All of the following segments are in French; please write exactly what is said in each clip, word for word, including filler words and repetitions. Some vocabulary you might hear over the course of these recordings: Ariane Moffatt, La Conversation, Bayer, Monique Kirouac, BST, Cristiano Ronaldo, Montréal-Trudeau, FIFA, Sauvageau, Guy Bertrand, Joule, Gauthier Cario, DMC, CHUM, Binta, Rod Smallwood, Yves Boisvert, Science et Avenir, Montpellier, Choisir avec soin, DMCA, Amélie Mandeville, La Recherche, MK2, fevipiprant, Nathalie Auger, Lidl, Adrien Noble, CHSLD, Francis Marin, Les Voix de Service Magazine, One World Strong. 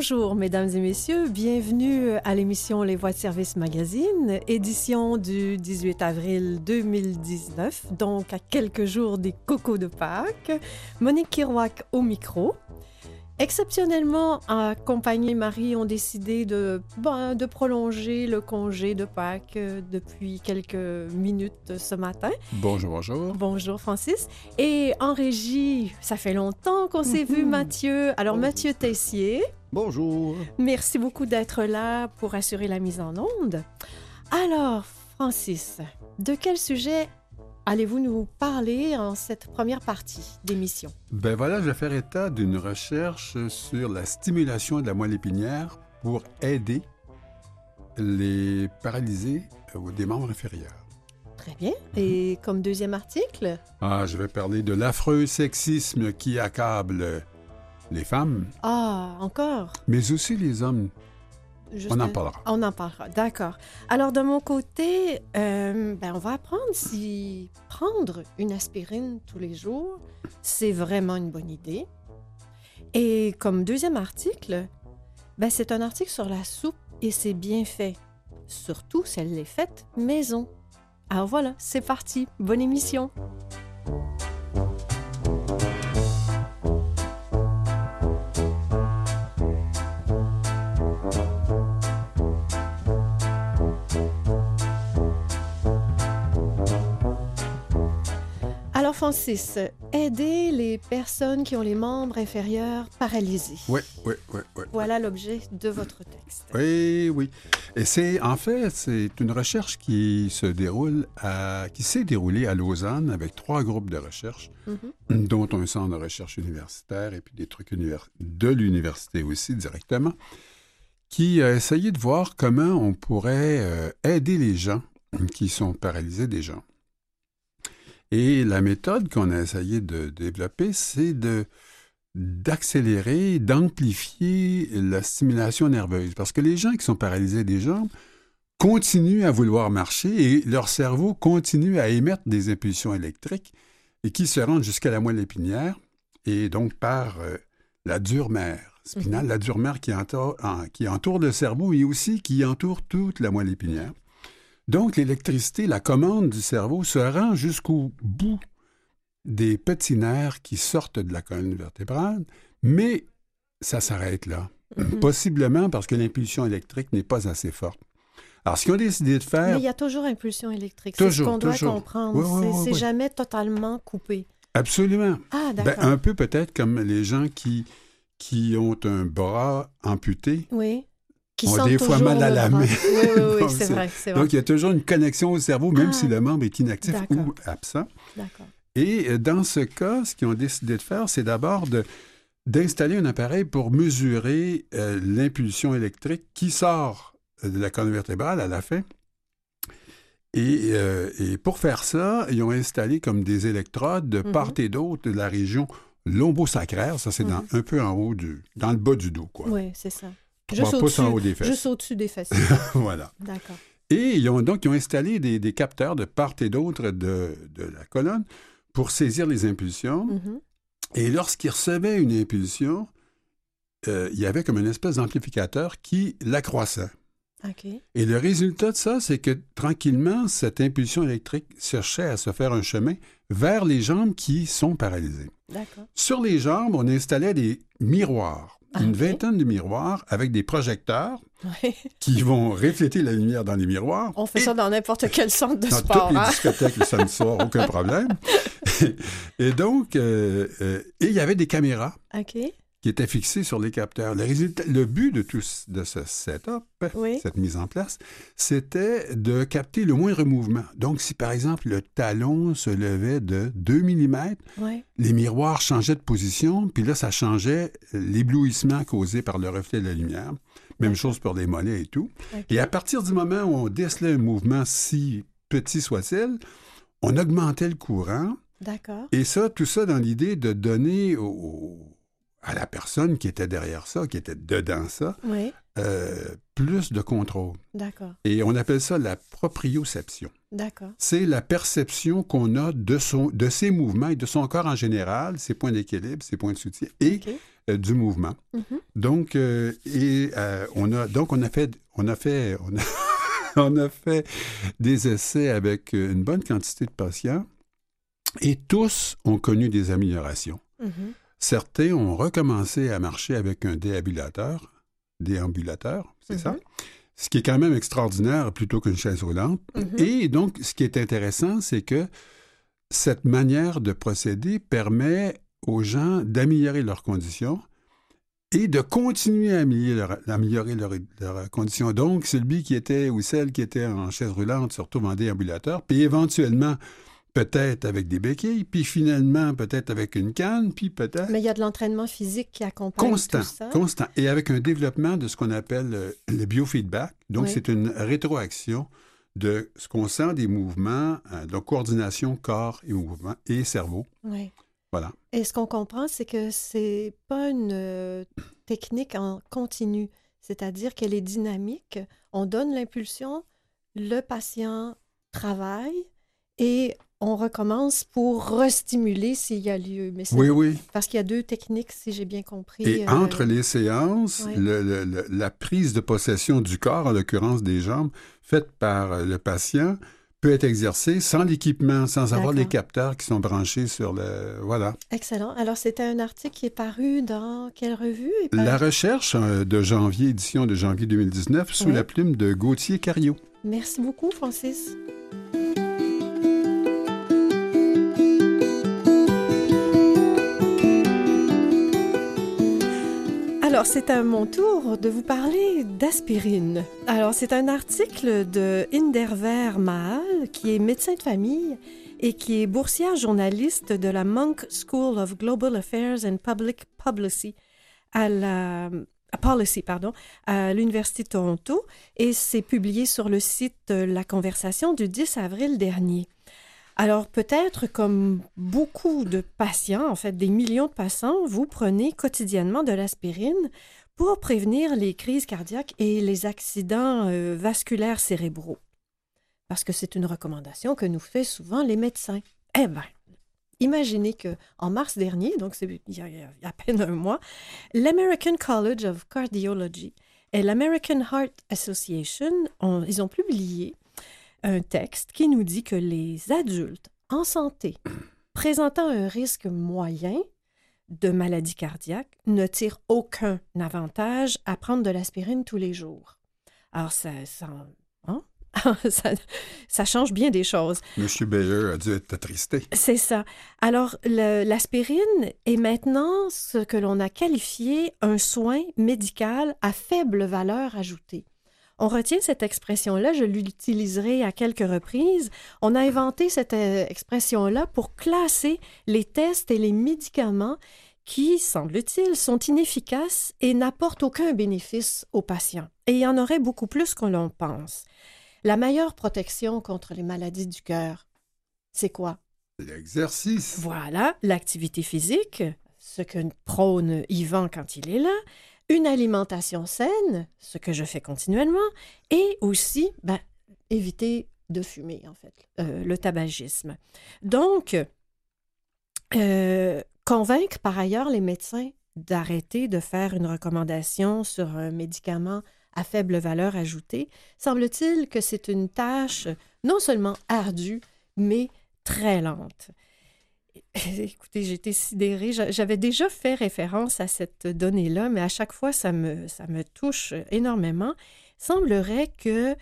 Bonjour mesdames et messieurs, bienvenue à l'émission Les Voix de Service Magazine, édition du dix-huit avril deux mille dix-neuf, donc à quelques jours des cocos de Pâques. Monique Kirouac au micro. Exceptionnellement, euh, compagnie et Marie ont décidé de, ben, de prolonger le congé de Pâques euh, depuis quelques minutes ce matin. Bonjour, bonjour. Bonjour, Francis. Et en régie, ça fait longtemps qu'on s'est mm-hmm. vu, Mathieu. Alors, bonjour. Mathieu Tessier. Bonjour. Merci beaucoup d'être là pour assurer la mise en onde. Alors, Francis, de quel sujet allez-vous nous parler en cette première partie d'émission? Ben voilà, je vais faire état d'une recherche sur la stimulation de la moelle épinière pour aider les paralysés ou des membres inférieurs. Très bien. Et mm-hmm. comme deuxième article? Ah, je vais parler de l'affreux sexisme qui accable les femmes. Ah, encore? Mais aussi les hommes. Juste on en parlera. On en parlera, d'accord. Alors, de mon côté, euh, ben, on va apprendre si prendre une aspirine tous les jours, c'est vraiment une bonne idée. Et comme deuxième article, ben, c'est un article sur la soupe et ses bienfaits. Surtout si elle est faite maison. Alors voilà, c'est parti. Bonne émission. Francis, aider les personnes qui ont les membres inférieurs paralysés. Oui, oui, oui. oui. Voilà l'objet de votre texte. Oui, oui. Et c'est, en fait, c'est une recherche qui se déroule à, qui s'est déroulée à Lausanne avec trois groupes de recherche, mm-hmm. dont un centre de recherche universitaire et puis des trucs univers, de l'université aussi directement, qui a essayé de voir comment on pourrait aider les gens qui sont paralysés des gens. Et la méthode qu'on a essayé de développer, c'est de, d'accélérer, d'amplifier la stimulation nerveuse. Parce que les gens qui sont paralysés des jambes continuent à vouloir marcher et leur cerveau continue à émettre des impulsions électriques et qui se rendent jusqu'à la moelle épinière et donc par euh, la dure mère spinale, mmh. la dure mère qui entoure, en, qui entoure le cerveau et aussi qui entoure toute la moelle épinière. Donc, l'électricité, la commande du cerveau se rend jusqu'au bout des petits nerfs qui sortent de la colonne vertébrale, mais ça s'arrête là, mm-hmm. possiblement parce que l'impulsion électrique n'est pas assez forte. Alors, ce qu'ils ont décidé de faire... Mais il y a toujours impulsion électrique, toujours, c'est ce qu'on doit toujours. comprendre, oui, oui, oui, c'est, c'est oui. jamais totalement coupé. Absolument. Ah, d'accord. Ben, un peu peut-être comme les gens qui, qui ont un bras amputé. Oui. Qui ont des fois mal à la main. Oui, oui, oui, donc, c'est, c'est, vrai, c'est vrai. Donc, il y a toujours une connexion au cerveau, même ah, si le membre est inactif d'accord. ou absent. D'accord. Et dans ce cas, ce qu'ils ont décidé de faire, c'est d'abord de, d'installer un appareil pour mesurer euh, l'impulsion électrique qui sort de la colonne vertébrale à la fin. Et, euh, et pour faire ça, ils ont installé comme des électrodes de part mm-hmm. et d'autre de la région lombosacraire. Ça, c'est mm-hmm. dans, un peu en haut, du, dans le bas du dos. Quoi. Oui, c'est ça. Juste au-dessus, en haut des fesses. Juste au-dessus des fesses. Voilà. D'accord. Et ils ont donc ils ont installé des, des capteurs de part et d'autre de, de la colonne pour saisir les impulsions. Mm-hmm. Et lorsqu'ils recevaient une impulsion, euh, il y avait comme une espèce d'amplificateur qui l'accroissait. OK. Et le résultat de ça, c'est que tranquillement, cette impulsion électrique cherchait à se faire un chemin vers les jambes qui sont paralysées. D'accord. Sur les jambes, on installait des miroirs. Une okay. vingtaine de miroirs avec des projecteurs oui. qui vont refléter la lumière dans les miroirs. On fait et... ça dans n'importe quel centre de dans sport. Dans toutes hein? les discothèques le samedi soir, aucun problème. Et donc, euh, euh, et il y avait des caméras okay. qui étaient fixées sur les capteurs. Le, résultat, le but de tout de ce setup, oui. cette mise en place, c'était de capter le moindre mouvement. Donc, si par exemple le talon se levait de deux millimètres, oui. les miroirs changeaient de position, puis là, ça changeait l'éblouissement causé par le reflet de la lumière. Même okay. chose pour les mollets et tout. Okay. Et à partir du moment où on décelait un mouvement, si petit soit-il, on augmentait le courant. D'accord. Et ça, tout ça dans l'idée de donner au, à la personne qui était derrière ça, qui était dedans ça, oui. euh, plus de contrôle. D'accord. Et on appelle ça la proprioception. D'accord. C'est la perception qu'on a de, son, de ses mouvements et de son corps en général, ses points d'équilibre, ses points de soutien et okay. euh, du mouvement. Mm-hmm. Donc, euh, et, euh, on a, donc, on a fait... On a fait on a... On a fait des essais avec une bonne quantité de patients et tous ont connu des améliorations. Mm-hmm. Certains ont recommencé à marcher avec un déambulateur, déambulateur, c'est mm-hmm. ça, ce qui est quand même extraordinaire plutôt qu'une chaise roulante. Mm-hmm. Et donc, ce qui est intéressant, c'est que cette manière de procéder permet aux gens d'améliorer leurs conditions et de continuer à améliorer leurs améliorer leur, leur conditions. Donc, celui qui était ou celle qui était en chaise roulante se retrouve en déambulateur, puis éventuellement, peut-être avec des béquilles, puis finalement, peut-être avec une canne, puis peut-être... Mais il y a de l'entraînement physique qui accompagne constant, tout ça. Constant, constant. Et avec un développement de ce qu'on appelle le, le biofeedback. Donc, oui. c'est une rétroaction de ce qu'on sent des mouvements, de coordination corps et mouvement et cerveau. Oui. Voilà. Et ce qu'on comprend, c'est que c'est pas une euh, technique en continu, c'est-à-dire qu'elle est dynamique. On donne l'impulsion, le patient travaille et on recommence pour restimuler s'il y a lieu. Mais c'est oui, oui. Parce qu'il y a deux techniques, si j'ai bien compris. Et euh, entre les séances, ouais. le, le, le, la prise de possession du corps, en l'occurrence des jambes, faite par le patient... peut être exercé sans l'équipement, sans D'accord. avoir les capteurs qui sont branchés sur le... Voilà. Excellent. Alors, c'était un article qui est paru dans quelle revue? Paru... La Recherche de janvier, édition de janvier deux mille dix-neuf, sous oui. la plume de Gauthier Cario. Merci beaucoup, Francis. Alors, c'est à mon tour de vous parler d'aspirine. Alors, c'est un article de Indervir Mahal, qui est médecin de famille et qui est boursière journaliste de la Monk School of Global Affairs and Public Policy à, la, à, Policy, pardon, à l'Université de Toronto, et c'est publié sur le site La Conversation du dix avril dernier. Alors, peut-être, comme beaucoup de patients, en fait, des millions de patients, vous prenez quotidiennement de l'aspirine pour prévenir les crises cardiaques et les accidents euh, vasculaires cérébraux. Parce que c'est une recommandation que nous fait souvent les médecins. Eh bien, imaginez qu'en mars dernier, donc c'est il y a, il y a à peine un mois, l'American College of Cardiology et l'American Heart Association, ont, ils ont publié un texte qui nous dit que les adultes en santé présentant un risque moyen de maladie cardiaque ne tirent aucun avantage à prendre de l'aspirine tous les jours. Alors, ça, ça, hein? ça, ça change bien des choses. monsieur Bayer a dû être attristé. C'est ça. Alors, le, l'aspirine est maintenant ce que l'on a qualifié un soin médical à faible valeur ajoutée. On retient cette expression-là, je l'utiliserai à quelques reprises. On a inventé cette expression-là pour classer les tests et les médicaments qui, semble-t-il, sont inefficaces et n'apportent aucun bénéfice aux patients. Et il y en aurait beaucoup plus qu'on l'en pense. La meilleure protection contre les maladies du cœur, c'est quoi? L'exercice. Voilà, l'activité physique, ce que prône Yvan quand il est là. Une alimentation saine, ce que je fais continuellement, et aussi ben, éviter de fumer, en fait, euh, le tabagisme. Donc, euh, convaincre par ailleurs les médecins d'arrêter de faire une recommandation sur un médicament à faible valeur ajoutée, semble-t-il que c'est une tâche non seulement ardue, mais très lente. Écoutez, j'étais sidérée. J'avais déjà fait référence à cette donnée-là, mais à chaque fois, ça me, ça me touche énormément. Il semblerait que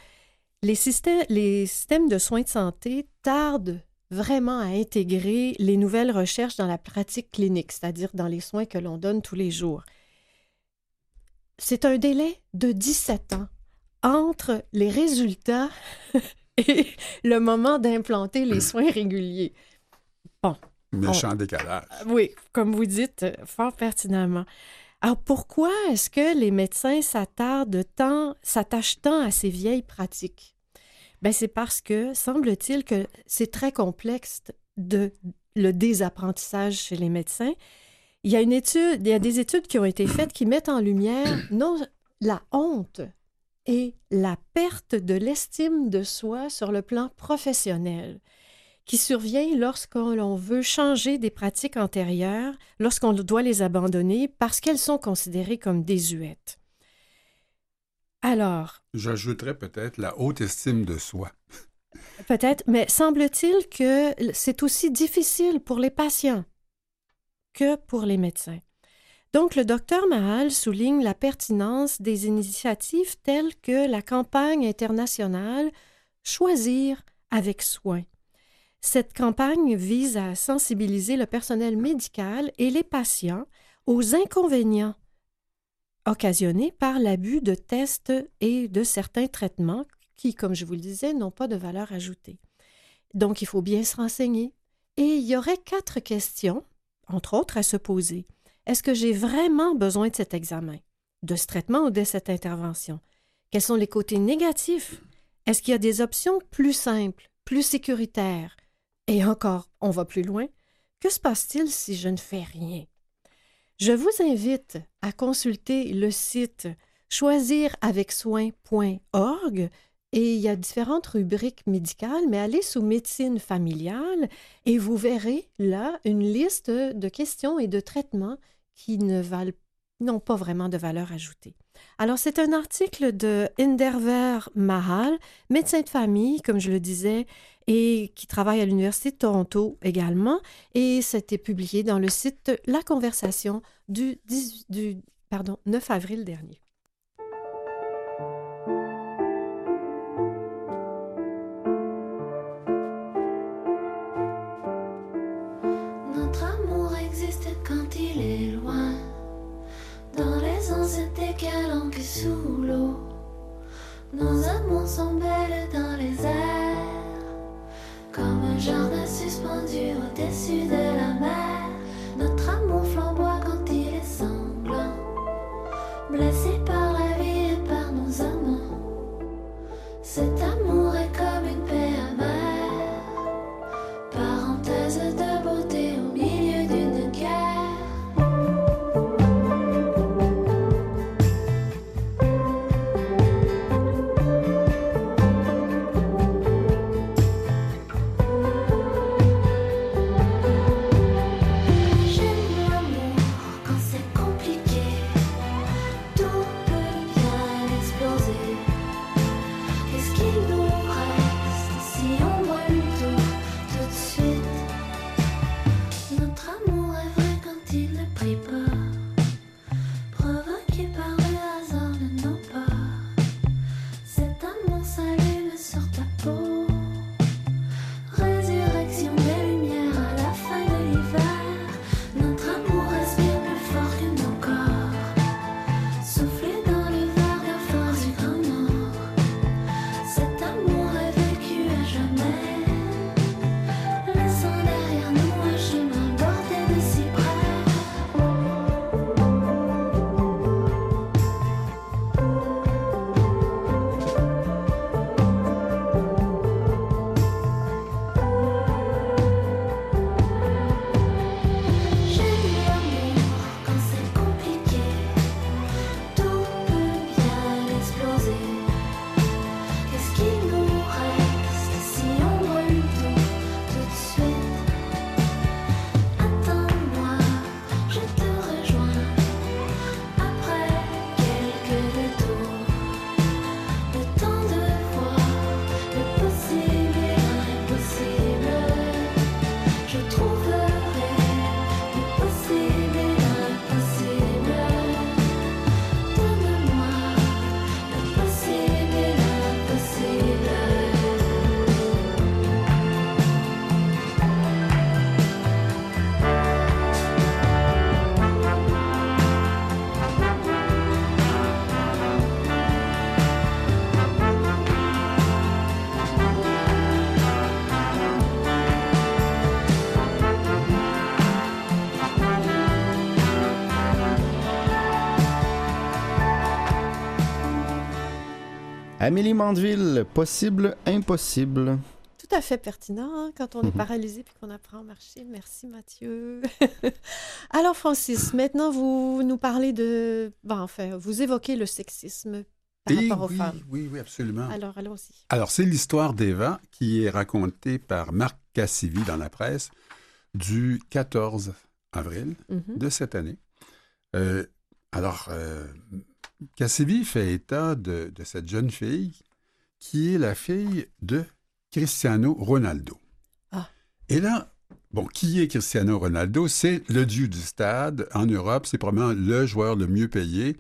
les systèmes, les systèmes de soins de santé tardent vraiment à intégrer les nouvelles recherches dans la pratique clinique, c'est-à-dire dans les soins que l'on donne tous les jours. C'est un délai de dix-sept ans entre les résultats et le moment d'implanter les soins réguliers. Bon. Méchant décalage. Oui, comme vous dites, fort pertinemment. Alors, pourquoi est-ce que les médecins s'attardent tant, s'attachent tant à ces vieilles pratiques? Bien, c'est parce que, semble-t-il, que c'est très complexe de, le désapprentissage chez les médecins. Il y a une étude, il y a des études qui ont été faites qui mettent en lumière non, la honte et la perte de l'estime de soi sur le plan professionnel, qui survient lorsqu'on l'on veut changer des pratiques antérieures, lorsqu'on doit les abandonner parce qu'elles sont considérées comme désuètes. Alors... J'ajouterais peut-être la haute estime de soi. Peut-être, mais semble-t-il que c'est aussi difficile pour les patients que pour les médecins. Donc, le docteur Mahal souligne la pertinence des initiatives telles que la campagne internationale « Choisir avec soin ». Cette campagne vise à sensibiliser le personnel médical et les patients aux inconvénients occasionnés par l'abus de tests et de certains traitements qui, comme je vous le disais, n'ont pas de valeur ajoutée. Donc, il faut bien se renseigner. Et il y aurait quatre questions, entre autres, à se poser. Est-ce que j'ai vraiment besoin de cet examen, de ce traitement ou de cette intervention? Quels sont les côtés négatifs? Est-ce qu'il y a des options plus simples, plus sécuritaires? Et encore, on va plus loin. Que se passe-t-il si je ne fais rien? Je vous invite à consulter le site choisir avec soin point org et il y a différentes rubriques médicales, mais allez sous médecine familiale et vous verrez là une liste de questions et de traitements qui ne valent, n'ont pas vraiment de valeur ajoutée. Alors, c'est un article de Indervir Mahal, médecin de famille, comme je le disais, et qui travaille à l'Université de Toronto également, et c'était publié dans le site La Conversation du, dix-huit, du pardon, neuf avril dernier. Notre amour existe quand il est loin, dans les ans c'était calanque sous l'eau. Nos amours sont belles dans les airs, comme un jardin suspendu au-dessus de la mer. Notre amour flamboie quand il est sanglant, blessé par la vie et par nos amants. Cet amour est comme une paix amère, parenthèse de beauté au milieu d'une guerre. Amélie Mandeville, possible, impossible. Tout à fait pertinent hein, quand on est paralysé puis qu'on apprend à marcher. Merci Mathieu. Alors Francis, maintenant vous nous parlez de... Bon, enfin, vous évoquez le sexisme par Et rapport oui, aux femmes. Oui, oui, absolument. Alors, allons-y. Alors, c'est l'histoire d'Eva qui est racontée par Marc Cassivi dans La Presse du quatorze avril mm-hmm. de cette année. Euh, alors, euh, Cassivi fait état de, de cette jeune fille qui est la fille de Cristiano Ronaldo. Ah. Et là, bon, qui est Cristiano Ronaldo? C'est le dieu du stade en Europe. C'est probablement le joueur le mieux payé,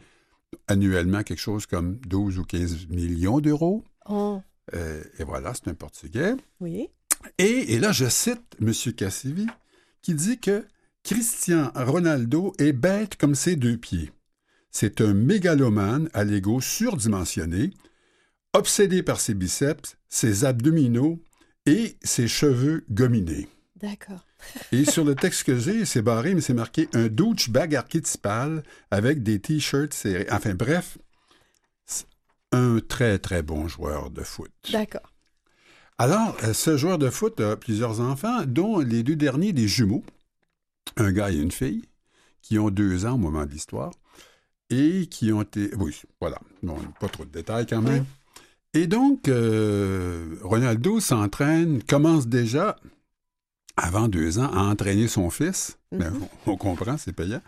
annuellement quelque chose comme douze ou quinze millions d'euros. Oh. Euh, et voilà, c'est un Portugais. Oui. Et, et là, je cite M. Cassivi qui dit que Cristiano Ronaldo est bête comme ses deux pieds. C'est un mégalomane à l'ego surdimensionné, obsédé par ses biceps, ses abdominaux et ses cheveux gominés. D'accord. Et sur le texte que j'ai, c'est barré, mais c'est marqué un douchebag archétypal avec des t-shirts serrés. Enfin, bref, un très, très bon joueur de foot. D'accord. Alors, ce joueur de foot a plusieurs enfants, dont les deux derniers, des jumeaux, un gars et une fille, qui ont deux ans au moment de l'histoire, et qui ont été... Oui, voilà. Bon, pas trop de détails quand même. Oui. Et donc, euh, Ronaldo s'entraîne, commence déjà... avant deux ans, à entraîner son fils. Mm-hmm. Ben, on, on comprend, c'est payant.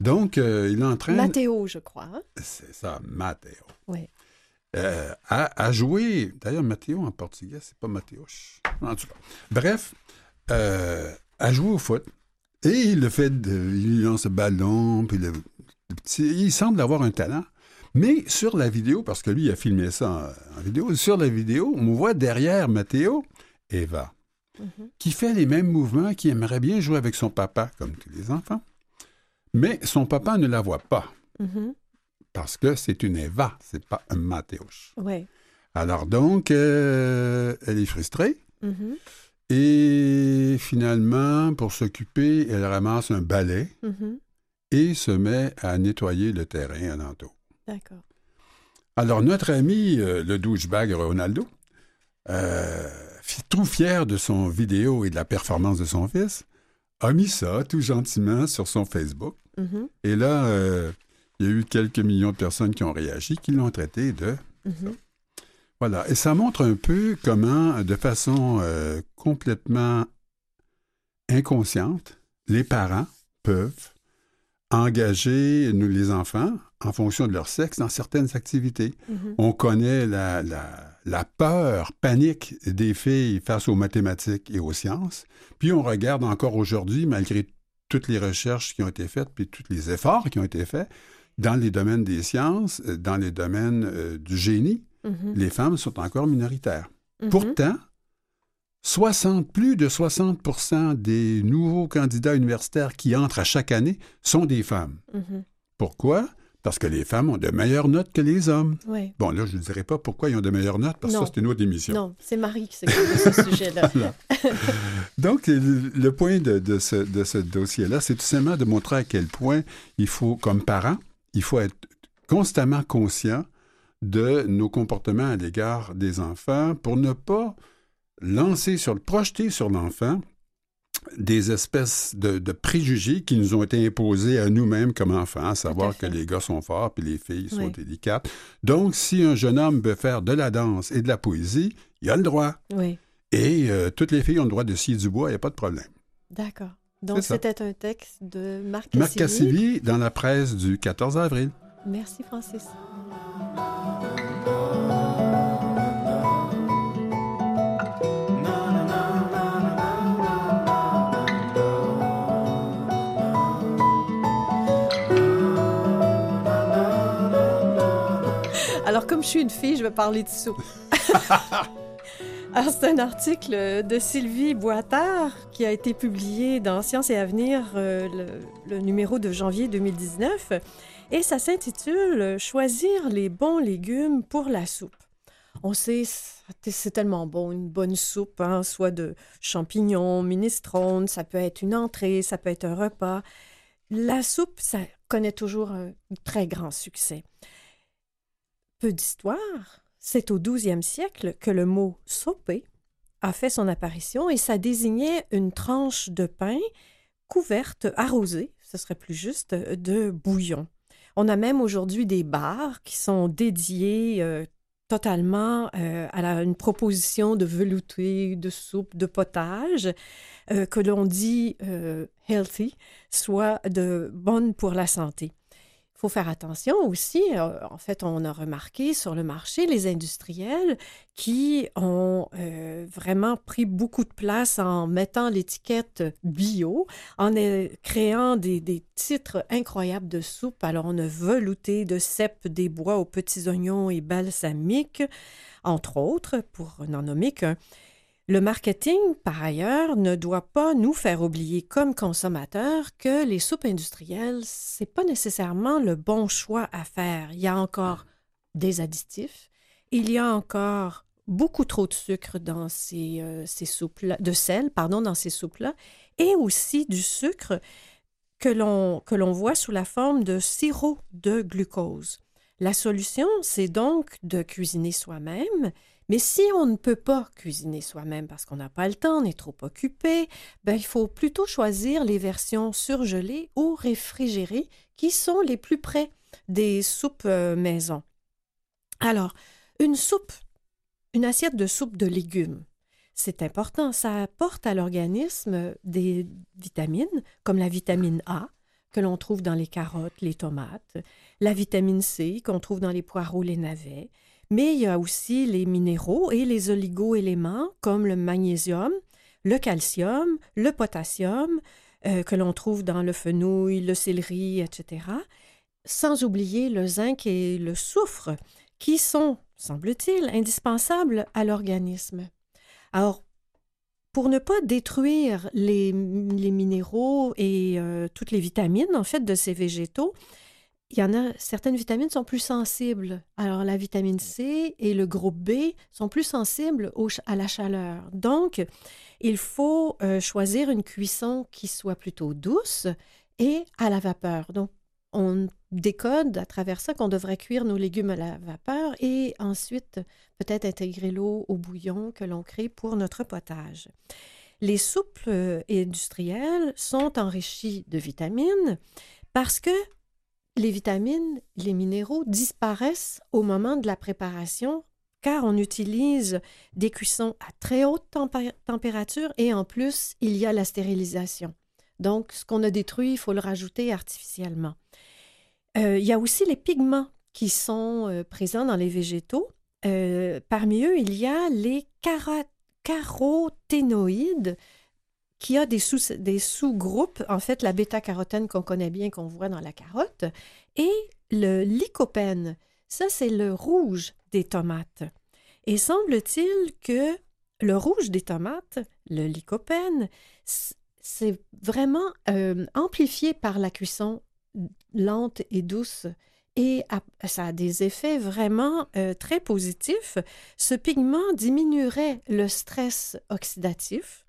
Donc, euh, il entraîne... Mateo, je crois. Hein? C'est ça, Mateo. Oui. Euh, à, à jouer... D'ailleurs, Mateo en portugais, c'est pas Mateo. En tout cas. Bref, euh, à jouer au foot. Et il le fait... De, il lance le ballon, puis le, le petit... Il semble avoir un talent. Mais sur la vidéo, parce que lui, il a filmé ça en, en vidéo, sur la vidéo, on voit derrière Mateo, Eva. Mm-hmm. Qui fait les mêmes mouvements, qui aimerait bien jouer avec son papa, comme tous les enfants. Mais son papa ne la voit pas. Mm-hmm. Parce que c'est une Eva, c'est pas un Mateo. Ouais. Alors donc, euh, elle est frustrée. Mm-hmm. Et finalement, pour s'occuper, elle ramasse un balai mm-hmm. et se met à nettoyer le terrain alentour. D'accord. Alors notre ami, euh, le douchebag Ronaldo, euh, trop fier de son vidéo et de la performance de son fils, a mis ça tout gentiment sur son Facebook. Mm-hmm. Et là, euh, il y a eu quelques millions de personnes qui ont réagi, qui l'ont traité de... Mm-hmm. Voilà. Et ça montre un peu comment, de façon euh, complètement inconsciente, les parents peuvent engager nous, les enfants en fonction de leur sexe dans certaines activités. Mm-hmm. On connaît la... la la peur, panique des filles face aux mathématiques et aux sciences. Puis on regarde encore aujourd'hui, malgré toutes les recherches qui ont été faites, puis tous les efforts qui ont été faits, dans les domaines des sciences, dans les domaines euh, du génie, mm-hmm. les femmes sont encore minoritaires. Mm-hmm. Pourtant, soixante, plus de soixante pour cent des nouveaux candidats universitaires qui entrent à chaque année sont des femmes. Mm-hmm. Pourquoi? Parce que les femmes ont de meilleures notes que les hommes. Oui. Bon, là, je ne dirais pas pourquoi ils ont de meilleures notes, parce que ça, c'est une autre émission. Non, c'est Marie qui s'occupe de ce sujet-là. Donc, le point de, de, ce, de ce dossier-là, c'est tout simplement de montrer à quel point il faut, comme parents, il faut être constamment conscient de nos comportements à l'égard des enfants pour ne pas lancer sur le, projeter sur l'enfant des espèces de, de préjugés qui nous ont été imposés à nous-mêmes comme enfants, à savoir à que les gars sont forts puis les filles sont oui. délicates. Donc, si un jeune homme veut faire de la danse et de la poésie, il a le droit. Oui. Et euh, toutes les filles ont le droit de scier du bois, il n'y a pas de problème. D'accord. Donc, c'était un texte de Marc Cassivi. Marc Cassivi dans La Presse du quatorze avril. Merci, Francis. Alors, comme je suis une fille, je vais parler de soupe. Alors, c'est un article de Sylvie Boitard qui a été publié dans Science et Avenir, euh, le, le numéro de janvier deux mille dix-neuf. Et ça s'intitule « Choisir les bons légumes pour la soupe ». On sait, c'est tellement bon, une bonne soupe, hein, soit de champignons, minestrone, ça peut être une entrée, ça peut être un repas. La soupe, ça connaît toujours un très grand succès. Peu d'histoire, c'est au douzième siècle que le mot « souper » a fait son apparition et ça désignait une tranche de pain couverte, arrosée, ce serait plus juste, de bouillon. On a même aujourd'hui des bars qui sont dédiés euh, totalement euh, à la, une proposition de velouté, de soupe, de potage, euh, que l'on dit euh, « healthy », soit de bonne pour la santé. Il faut faire attention aussi. En fait, on a remarqué sur le marché les industriels qui ont euh, vraiment pris beaucoup de place en mettant l'étiquette bio, en euh, créant des, des titres incroyables de soupe. Alors, on a velouté de cèpes des bois aux petits oignons et balsamiques, entre autres, pour n'en nommer qu'un. Le marketing, par ailleurs, ne doit pas nous faire oublier comme consommateurs que les soupes industrielles, c'est pas nécessairement le bon choix à faire. Il y a encore des additifs, il y a encore beaucoup trop de sucre dans ces, euh, ces soupes-là, de sel, pardon, dans ces soupes-là, et aussi du sucre que l'on, que l'on voit sous la forme de sirop de glucose. La solution, c'est donc de cuisiner soi-même. Mais si on ne peut pas cuisiner soi-même parce qu'on n'a pas le temps, on est trop occupé, ben il faut plutôt choisir les versions surgelées ou réfrigérées qui sont les plus près des soupes maison. Alors, une soupe, une assiette de soupe de légumes, c'est important. Ça apporte à l'organisme des vitamines, comme la vitamine A, que l'on trouve dans les carottes, les tomates, la vitamine C, qu'on trouve dans les poireaux, les navets. Mais il y a aussi les minéraux et les oligo-éléments comme le magnésium, le calcium, le potassium, euh, que l'on trouve dans le fenouil, le céleri, et cetera. Sans oublier le zinc et le soufre, qui sont, semble-t-il, indispensables à l'organisme. Alors, pour ne pas détruire les, les minéraux et euh, toutes les vitamines, en fait, de ces végétaux, il y en a, certaines vitamines sont plus sensibles. Alors, la vitamine C et le groupe B sont plus sensibles au, à la chaleur. Donc, il faut euh, choisir une cuisson qui soit plutôt douce et à la vapeur. Donc, on décode à travers ça qu'on devrait cuire nos légumes à la vapeur et ensuite peut-être intégrer l'eau au bouillon que l'on crée pour notre potage. Les soupes euh, industrielles sont enrichies de vitamines parce que les vitamines, les minéraux disparaissent au moment de la préparation car on utilise des cuissons à très haute tempé- température et en plus, il y a la stérilisation. Donc, ce qu'on a détruit, il faut le rajouter artificiellement. Euh, il y a aussi les pigments qui sont euh, présents dans les végétaux. Euh, parmi eux, il y a les cara- caroténoïdes, qui a des, sous, des sous-groupes, en fait, la bêta-carotène qu'on connaît bien, qu'on voit dans la carotte, et le lycopène. Ça, c'est le rouge des tomates. Et semble-t-il que le rouge des tomates, le lycopène, c'est vraiment euh, amplifié par la cuisson lente et douce. Et ça a des effets vraiment euh, très positifs. Ce pigment diminuerait le stress oxydatif,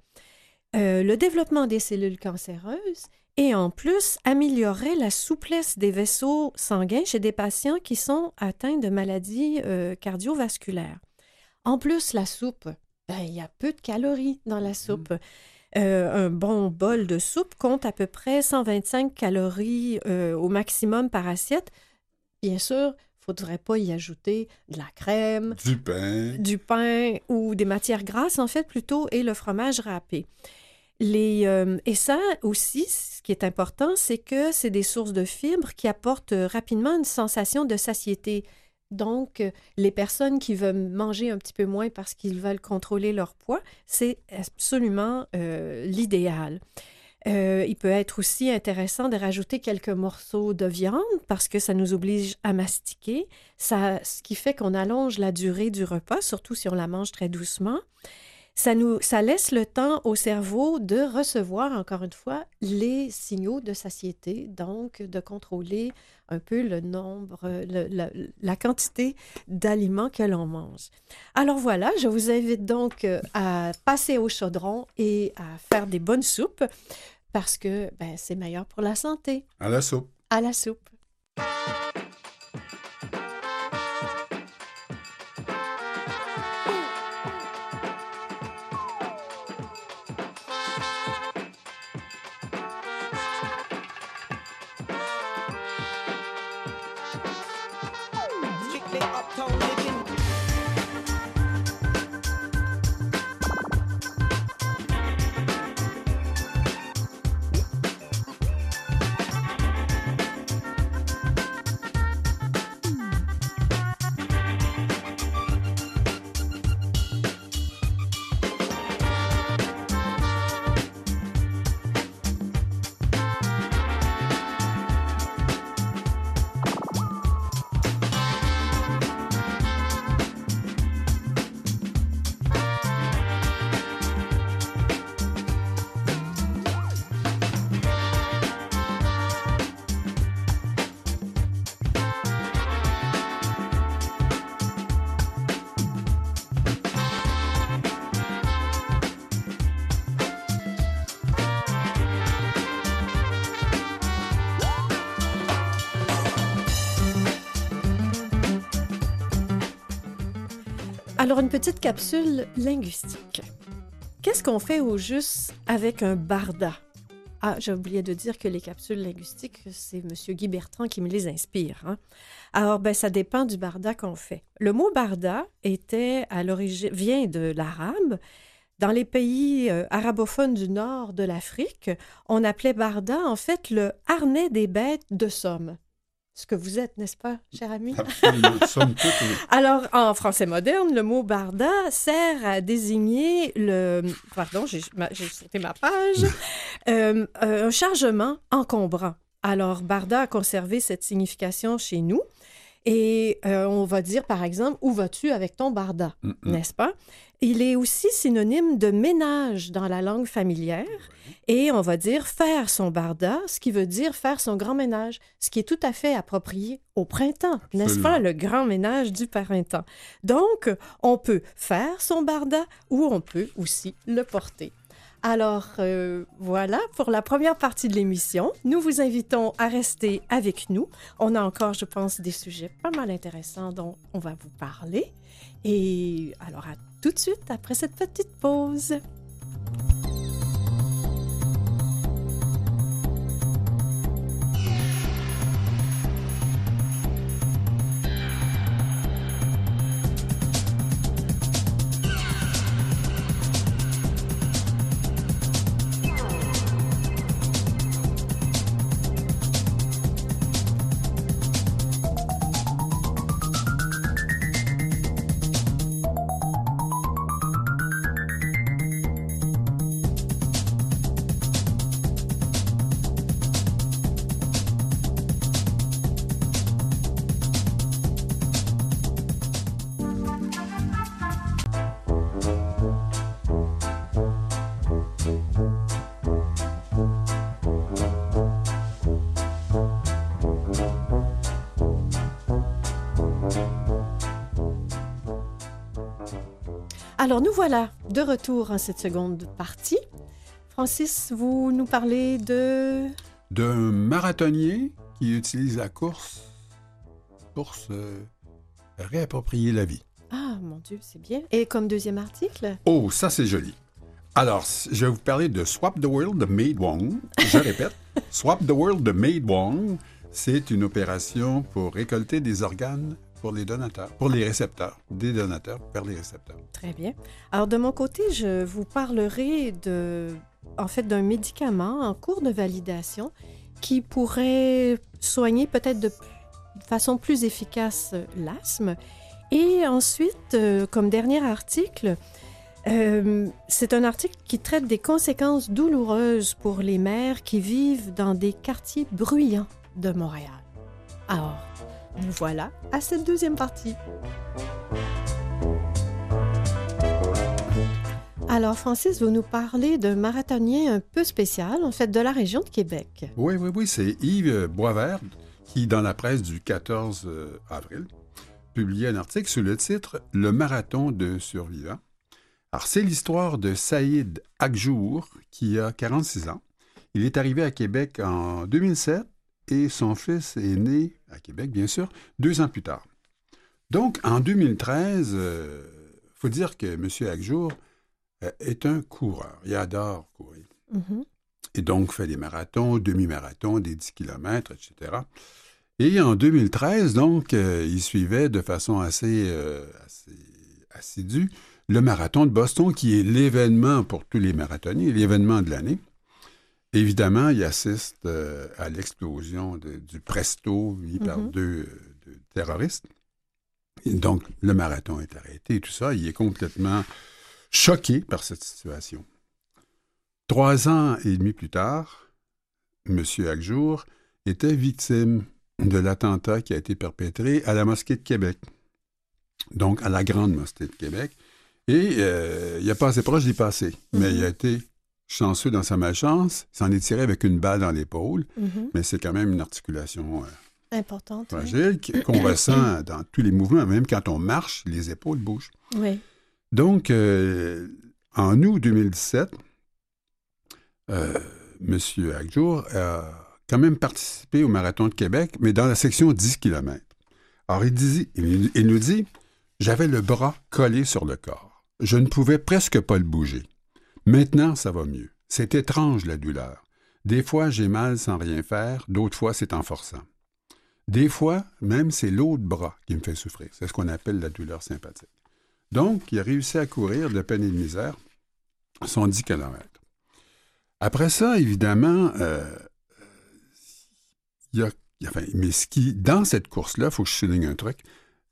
Euh, le développement des cellules cancéreuses et en plus améliorer la souplesse des vaisseaux sanguins chez des patients qui sont atteints de maladies euh, cardiovasculaires. En plus, la soupe, ben, il y a peu de calories dans la soupe. Mmh. Euh, un bon bol de soupe compte à peu près cent vingt-cinq calories euh, au maximum par assiette. Bien sûr, il ne faudrait pas y ajouter de la crème, du pain. du pain ou des matières grasses, en fait, plutôt, et le fromage râpé. Les, euh, et ça aussi, ce qui est important, c'est que c'est des sources de fibres qui apportent rapidement une sensation de satiété. Donc, les personnes qui veulent manger un petit peu moins parce qu'ils veulent contrôler leur poids, c'est absolument euh, l'idéal. Euh, il peut être aussi intéressant de rajouter quelques morceaux de viande parce que ça nous oblige à mastiquer, ça, ce qui fait qu'on allonge la durée du repas, surtout si on la mange très doucement. Ça, nous, ça laisse le temps au cerveau de recevoir, encore une fois, les signaux de satiété, donc de contrôler un peu le nombre, le, la, la quantité d'aliments que l'on mange. Alors voilà, je vous invite donc à passer au chaudron et à faire des bonnes soupes parce que ben, c'est meilleur pour la santé. À la soupe. À la soupe. Strictly uptown living. Alors, une petite capsule linguistique. Qu'est-ce qu'on fait au juste avec un barda? Ah, j'ai oublié de dire que les capsules linguistiques, c'est M. Guy Bertrand qui me les inspire. Hein? Alors, ben, ça dépend du barda qu'on fait. Le mot barda était à l'origine, vient de l'arabe. Dans les pays euh, arabophones du nord de l'Afrique, on appelait barda, en fait, le harnais des bêtes de somme. Ce que vous êtes, n'est-ce pas, cher ami? Alors, en français moderne, le mot barda sert à désigner le... Pardon, j'ai, j'ai sauté ma page. euh, un chargement encombrant. Alors, barda a conservé cette signification chez nous. Et euh, on va dire, par exemple, « Où vas-tu avec ton barda? » Mm-hmm. N'est-ce pas? Il est aussi synonyme de ménage dans la langue familière. Et on va dire « faire son barda », ce qui veut dire « faire son grand ménage », ce qui est tout à fait approprié au printemps, absolument, n'est-ce pas? Le grand ménage du printemps. Donc, on peut faire son barda ou on peut aussi le porter. Alors, euh, voilà pour la première partie de l'émission. Nous vous invitons à rester avec nous. On a encore, je pense, des sujets pas mal intéressants dont on va vous parler. Et alors, à tout de suite après cette petite pause. Alors, nous voilà de retour en cette seconde partie. Francis, vous nous parlez de... D'un marathonnier qui utilise la course pour se réapproprier la vie. Ah, mon Dieu, c'est bien. Et comme deuxième article? Oh, ça, c'est joli. Alors, je vais vous parler de Swap the World de Mai Duong. Je répète, Swap the World de Mai Duong, c'est une opération pour récolter des organes pour les donateurs, pour les récepteurs, des donateurs vers les récepteurs. Très bien. Alors, de mon côté, je vous parlerai de, en fait, d'un médicament en cours de validation qui pourrait soigner peut-être de, de façon plus efficace l'asthme. Et ensuite, euh, comme dernier article, euh, c'est un article qui traite des conséquences douloureuses pour les mères qui vivent dans des quartiers bruyants de Montréal. Alors, nous voilà à cette deuxième partie. Alors, Francis, vous nous parlez d'un marathonnier un peu spécial, en fait, de la région de Québec. Oui, oui, oui, c'est Yves Boisvert qui, dans la presse du quatorze avril, publiait un article sous le titre « Le marathon d'un survivant ». Alors, c'est l'histoire de Saïd Akjour, qui a quarante-six ans. Il est arrivé à Québec en deux mille sept. Et son fils est né, à Québec bien sûr, deux ans plus tard. Donc, en deux mille treize, il euh, faut dire que M. Akjour euh, est un coureur. Il adore courir. Mm-hmm. Et donc, fait des marathons, demi-marathons, des dix kilomètres, et cetera. Et en deux mille treize, donc, euh, il suivait de façon assez, euh, assez assidue le marathon de Boston, qui est l'événement pour tous les marathonniers, l'événement de l'année. Évidemment, il assiste euh, à l'explosion de, du Presto mis mm-hmm. par deux, euh, deux terroristes. Et donc, le marathon est arrêté et tout ça. Il est complètement choqué par cette situation. Trois ans et demi plus tard, M. Akjour était victime de l'attentat qui a été perpétré à la mosquée de Québec. Donc, à la grande mosquée de Québec. Et euh, il a passé proche d'y passer, mm-hmm. mais il a été... chanceux dans sa malchance, il s'en est tiré avec une balle dans l'épaule, mm-hmm. mais c'est quand même une articulation euh, importante, fragile, oui. qu'on ressent dans tous les mouvements. Même quand on marche, les épaules bougent. Oui. Donc, euh, en août deux mille dix-sept, euh, M. Akjour a quand même participé au Marathon de Québec, mais dans la section dix kilomètres. Alors, il, dit, il, il nous dit, « J'avais le bras collé sur le corps. Je ne pouvais presque pas le bouger. Maintenant, ça va mieux. C'est étrange, la douleur. Des fois, j'ai mal sans rien faire. D'autres fois, c'est en forçant. Des fois, même, c'est l'autre bras qui me fait souffrir. C'est ce qu'on appelle la douleur sympathique. Donc, il a réussi à courir de peine et de misère son dix kilomètres. Après ça, évidemment, euh, il y a, enfin, mes skis, dans cette course-là, il faut que je souligne un truc,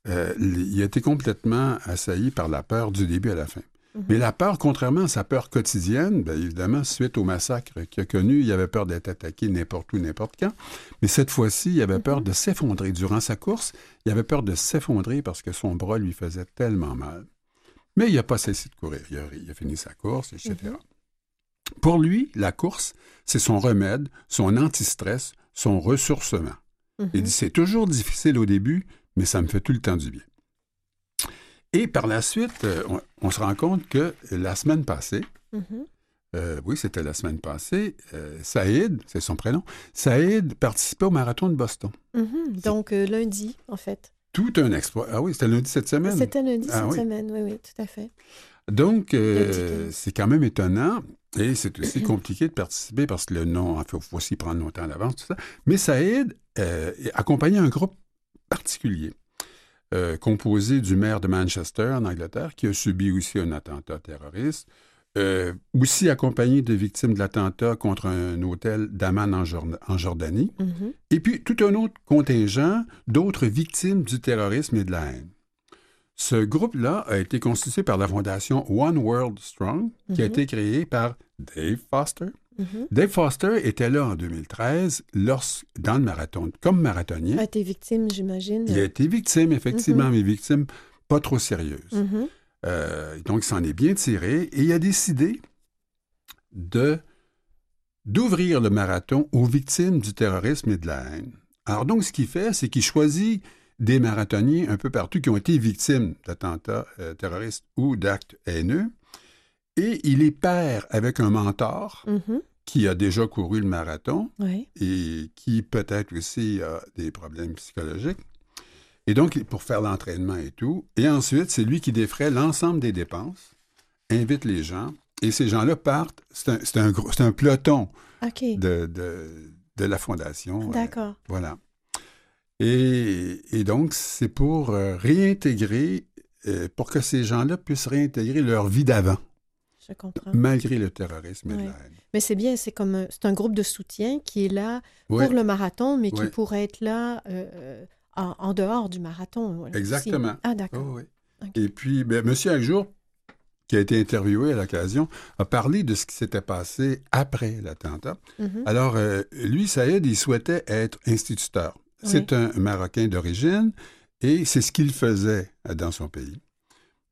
euh, il a été complètement assailli par la peur du début à la fin. Mm-hmm. Mais la peur, contrairement à sa peur quotidienne, bien évidemment, suite au massacre qu'il a connu, il avait peur d'être attaqué n'importe où, n'importe quand. Mais cette fois-ci, il avait mm-hmm. peur de s'effondrer. Durant sa course, il avait peur de s'effondrer parce que son bras lui faisait tellement mal. Mais il n'a pas cessé de courir. Il a, il a fini sa course, et cetera. Mm-hmm. Pour lui, la course, c'est son remède, son anti-stress, son ressourcement. Mm-hmm. Il dit, c'est toujours difficile au début, mais ça me fait tout le temps du bien. Et par la suite, on, on se rend compte que la semaine passée, mm-hmm. euh, oui, c'était la semaine passée, euh, Saïd, c'est son prénom, Saïd participait au marathon de Boston. Mm-hmm. Donc euh, lundi, en fait. Tout un exploit. Ah oui, c'était lundi cette semaine. C'était lundi ah, cette oui. semaine, oui, oui, tout à fait. Donc, euh, c'est quand même étonnant. Et c'est aussi compliqué de participer parce que le nom, en fait, il faut aussi prendre longtemps à l'avance, tout ça. Mais Saïd euh, accompagnait un groupe particulier, euh, composé du maire de Manchester, en Angleterre, qui a subi aussi un attentat terroriste, euh, aussi accompagné de victimes de l'attentat contre un hôtel d'Amman en, Jord- en Jordanie, mm-hmm. et puis tout un autre contingent d'autres victimes du terrorisme et de la haine. Ce groupe-là a été constitué par la fondation One World Strong, qui mm-hmm. a été créée par Dave Foster. Mm-hmm. Dave Foster était là en deux mille treize, lorsque, dans le marathon, comme marathonnier. Il a été victime, j'imagine. Il a été victime, effectivement, mm-hmm. mais victime pas trop sérieuse. Mm-hmm. Euh, donc, il s'en est bien tiré et il a décidé de, d'ouvrir le marathon aux victimes du terrorisme et de la haine. Alors donc, ce qu'il fait, c'est qu'il choisit des marathonniers un peu partout qui ont été victimes d'attentats euh, terroristes ou d'actes haineux. Et il les paire avec un mentor mm-hmm. qui a déjà couru le marathon oui. et qui peut-être aussi a des problèmes psychologiques. Et donc, pour faire l'entraînement et tout. Et ensuite, c'est lui qui défraie l'ensemble des dépenses, invite les gens. Et ces gens-là partent. C'est un, c'est un, gros, c'est un peloton okay. de, de, de la fondation. D'accord. Euh, voilà. Et, et donc, c'est pour euh, réintégrer, euh, pour que ces gens-là puissent réintégrer leur vie d'avant. Je comprends. Malgré le terrorisme ouais. et la haine. Mais c'est bien, c'est comme un, c'est un groupe de soutien qui est là ouais. pour le marathon, mais qui ouais. pourrait être là euh, en, en dehors du marathon. Voilà, exactement. Aussi. Ah, d'accord. Oh, oui. Okay. Et puis, ben, M. Akjour, qui a été interviewé à l'occasion, a parlé de ce qui s'était passé après l'attentat. Mm-hmm. Alors, euh, lui, Saïd, il souhaitait être instituteur. C'est oui. un Marocain d'origine et c'est ce qu'il faisait dans son pays.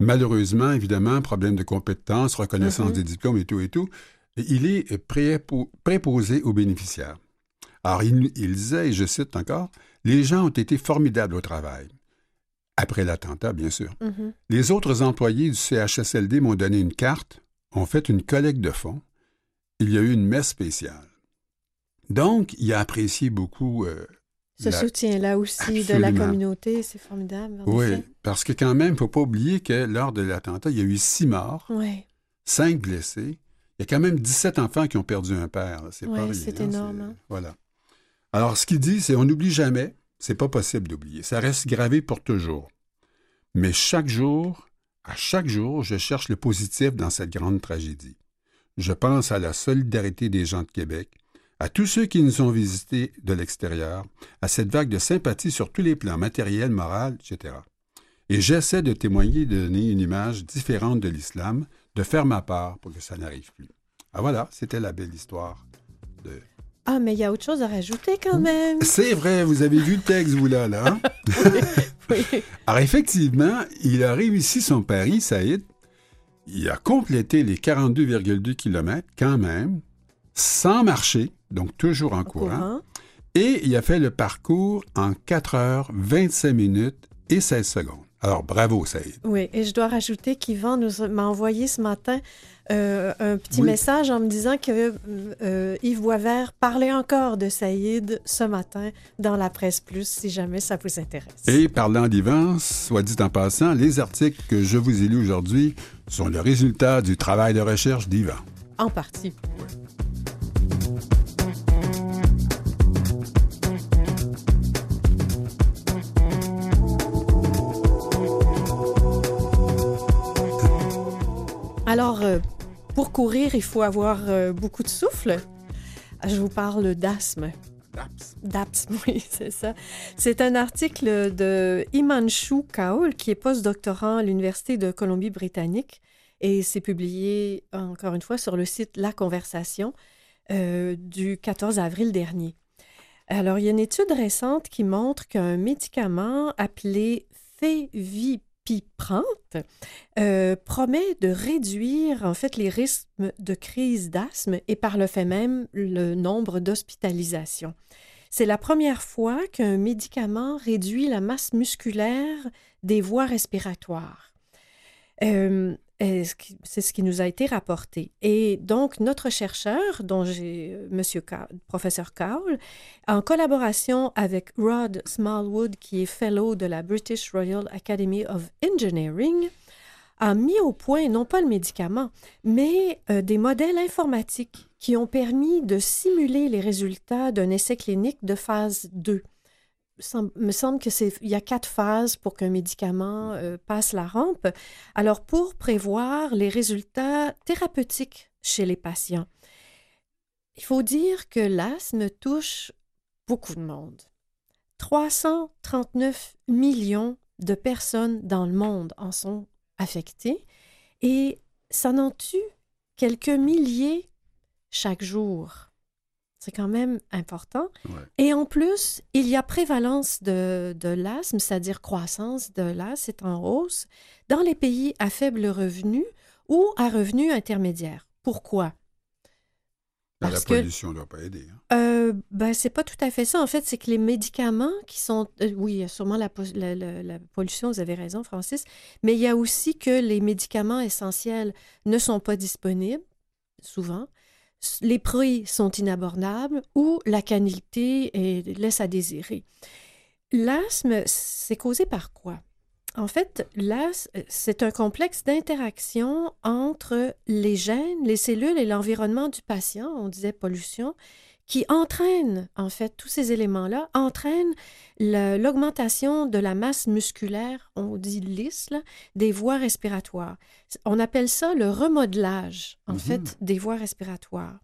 Malheureusement, évidemment, problème de compétences, reconnaissance mm-hmm. des diplômes et tout et tout, il est prépo- préposé aux bénéficiaires. Alors, il, il disait, et je cite encore, « Les gens ont été formidables au travail. » Après l'attentat, bien sûr. Mm-hmm. « Les autres employés du C H S L D m'ont donné une carte, ont fait une collecte de fonds. Il y a eu une messe spéciale. » Donc, il a apprécié beaucoup... Euh, Ce la... soutien-là aussi Absolument. De la communauté, c'est formidable. Oui, effet. Parce que quand même, il ne faut pas oublier que lors de l'attentat, il y a eu six morts, ouais. cinq blessés. Il y a quand même dix-sept enfants qui ont perdu un père. C'est ouais, pas rien. C'est hein, énorme. C'est... Hein. Voilà. Alors, ce qu'il dit, c'est on n'oublie jamais. C'est pas possible d'oublier. Ça reste gravé pour toujours. Mais chaque jour, à chaque jour, je cherche le positif dans cette grande tragédie. Je pense à la solidarité des gens de Québec, à tous ceux qui nous ont visités de l'extérieur, à cette vague de sympathie sur tous les plans, matériel, moral, et cetera. Et j'essaie de témoigner, de donner une image différente de l'islam, de faire ma part pour que ça n'arrive plus. Ah voilà, c'était la belle histoire de... Ah, mais il y a autre chose à rajouter quand même. C'est vrai, vous avez vu le texte, vous là, là. Oui, oui. Alors effectivement, il a réussi son pari, Saïd. Il a complété les quarante-deux virgule deux kilomètres quand même, sans marcher, donc toujours en courant. courant, et il a fait le parcours en quatre heures, vingt-cinq minutes et seize secondes. Alors, bravo, Saïd. Oui, et je dois rajouter qu'Yvan nous m'a envoyé ce matin euh, un petit oui. message en me disant que euh, Yves Boisvert parlait encore de Saïd ce matin dans La Presse Plus, si jamais ça vous intéresse. Et parlant d'Yvan, soit dit en passant, les articles que je vous ai lus aujourd'hui sont le résultat du travail de recherche d'Yvan. En partie. Oui. Alors, pour courir, il faut avoir beaucoup de souffle. Je vous parle d'asthme. D'A P S. D'A P S, oui, c'est ça. C'est un article de Imanchu Kaol, qui est postdoctorant à l'Université de Colombie-Britannique. Et c'est publié, encore une fois, sur le site La Conversation euh, du quatorze avril dernier. Alors, il y a une étude récente qui montre qu'un médicament appelé fevipiprant, Euh, promet de réduire en fait les risques de crise d'asthme et par le fait même le nombre d'hospitalisations. C'est la première fois qu'un médicament réduit la masse musculaire des voies respiratoires. Euh, c'est ce qui nous a été rapporté. Et donc, notre chercheur, dont j'ai Monsieur Ka, professeur Kaol, en collaboration avec Rod Smallwood, qui est fellow de la British Royal Academy of Engineering, a mis au point, non pas le médicament, mais euh, des modèles informatiques qui ont permis de simuler les résultats d'un essai clinique de phase deux. Il me semble qu'il y a quatre phases pour qu'un médicament euh, passe la rampe. Alors, pour prévoir les résultats thérapeutiques chez les patients, il faut dire que l'asthme touche beaucoup de monde. trois cent trente-neuf millions de personnes dans le monde en sont affectées et ça n'en tue quelques milliers chaque jour. C'est quand même important. Ouais. Et en plus, il y a prévalence de, de l'asthme, c'est-à-dire croissance de l'asthme, c'est en hausse, dans les pays à faible revenu ou à revenu intermédiaire. Pourquoi? Parce la pollution ne doit pas aider. Hein? Euh, ben, c'est pas tout à fait ça. En fait, c'est que les médicaments qui sont... Euh, oui, il y a sûrement la, la, la, la pollution, vous avez raison, Francis, mais il y a aussi que les médicaments essentiels ne sont pas disponibles, souvent. Les prix sont inabordables ou la qualité est, laisse à désirer. L'asthme, c'est causé par quoi? En fait, l'asthme, c'est un complexe d'interaction entre les gènes, les cellules et l'environnement du patient, on disait pollution, qui entraîne, en fait, tous ces éléments-là, entraînent la, l'augmentation de la masse musculaire, on dit lisse, là, des voies respiratoires. On appelle ça le remodelage, en mm-hmm. fait, des voies respiratoires.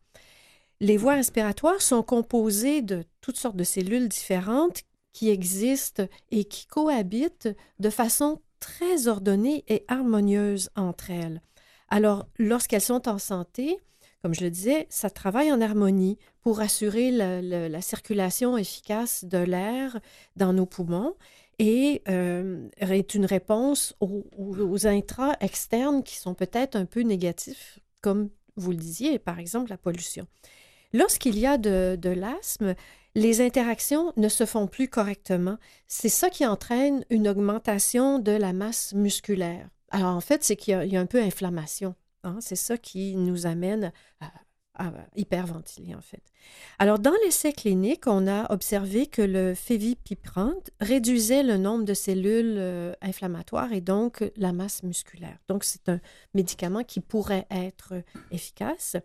Les voies respiratoires sont composées de toutes sortes de cellules différentes qui existent et qui cohabitent de façon très ordonnée et harmonieuse entre elles. Alors, lorsqu'elles sont en santé, comme je le disais, ça travaille en harmonie pour assurer la, la, la circulation efficace de l'air dans nos poumons et euh, est une réponse aux, aux intrants externes qui sont peut-être un peu négatifs, comme vous le disiez, par exemple la pollution. Lorsqu'il y a de, de l'asthme, les interactions ne se font plus correctement. C'est ça qui entraîne une augmentation de la masse musculaire. Alors en fait, c'est qu'il y a, il y a un peu inflammation. Hein, c'est ça qui nous amène à, à hyperventiler, en fait. Alors, dans l'essai clinique, on a observé que le fevipiprant réduisait le nombre de cellules euh, inflammatoires et donc la masse musculaire. Donc, c'est un médicament qui pourrait être efficace.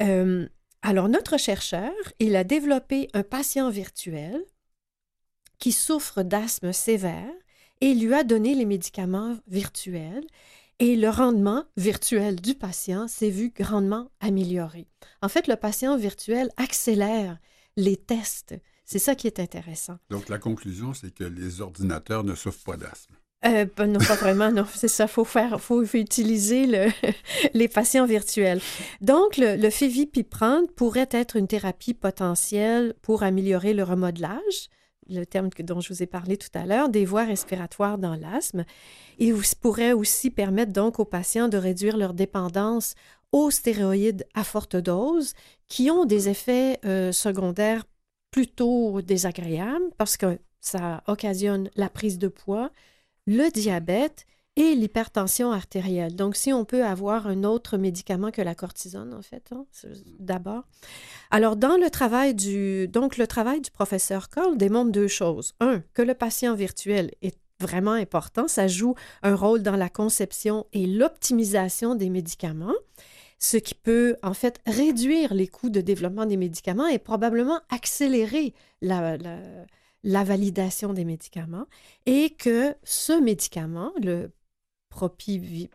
Euh, alors, notre chercheur, il a développé un patient virtuel qui souffre d'asthme sévère et lui a donné les médicaments virtuels. Et le rendement virtuel du patient s'est vu grandement amélioré. En fait, le patient virtuel accélère les tests. C'est ça qui est intéressant. Donc, la conclusion, c'est que les ordinateurs ne souffrent pas d'asthme. Euh, ben non, pas vraiment, non. C'est ça, il faut, faut utiliser le, les patients virtuels. Donc, le, le fevipiprant pourrait être une thérapie potentielle pour améliorer le remodelage, le terme que, dont je vous ai parlé tout à l'heure, des voies respiratoires dans l'asthme. Il pourrait aussi permettre donc aux patients de réduire leur dépendance aux stéroïdes à forte dose qui ont des effets euh, secondaires plutôt désagréables parce que ça occasionne la prise de poids, le diabète et l'hypertension artérielle. Donc, si on peut avoir un autre médicament que la cortisone, en fait, hein, d'abord. Alors, dans le travail du... Donc, le travail du professeur Kaol démontre deux choses. Un, que le patient virtuel est vraiment important. Ça joue un rôle dans la conception et l'optimisation des médicaments, ce qui peut, en fait, réduire les coûts de développement des médicaments et probablement accélérer la... la la validation des médicaments, et que ce médicament, le propivante,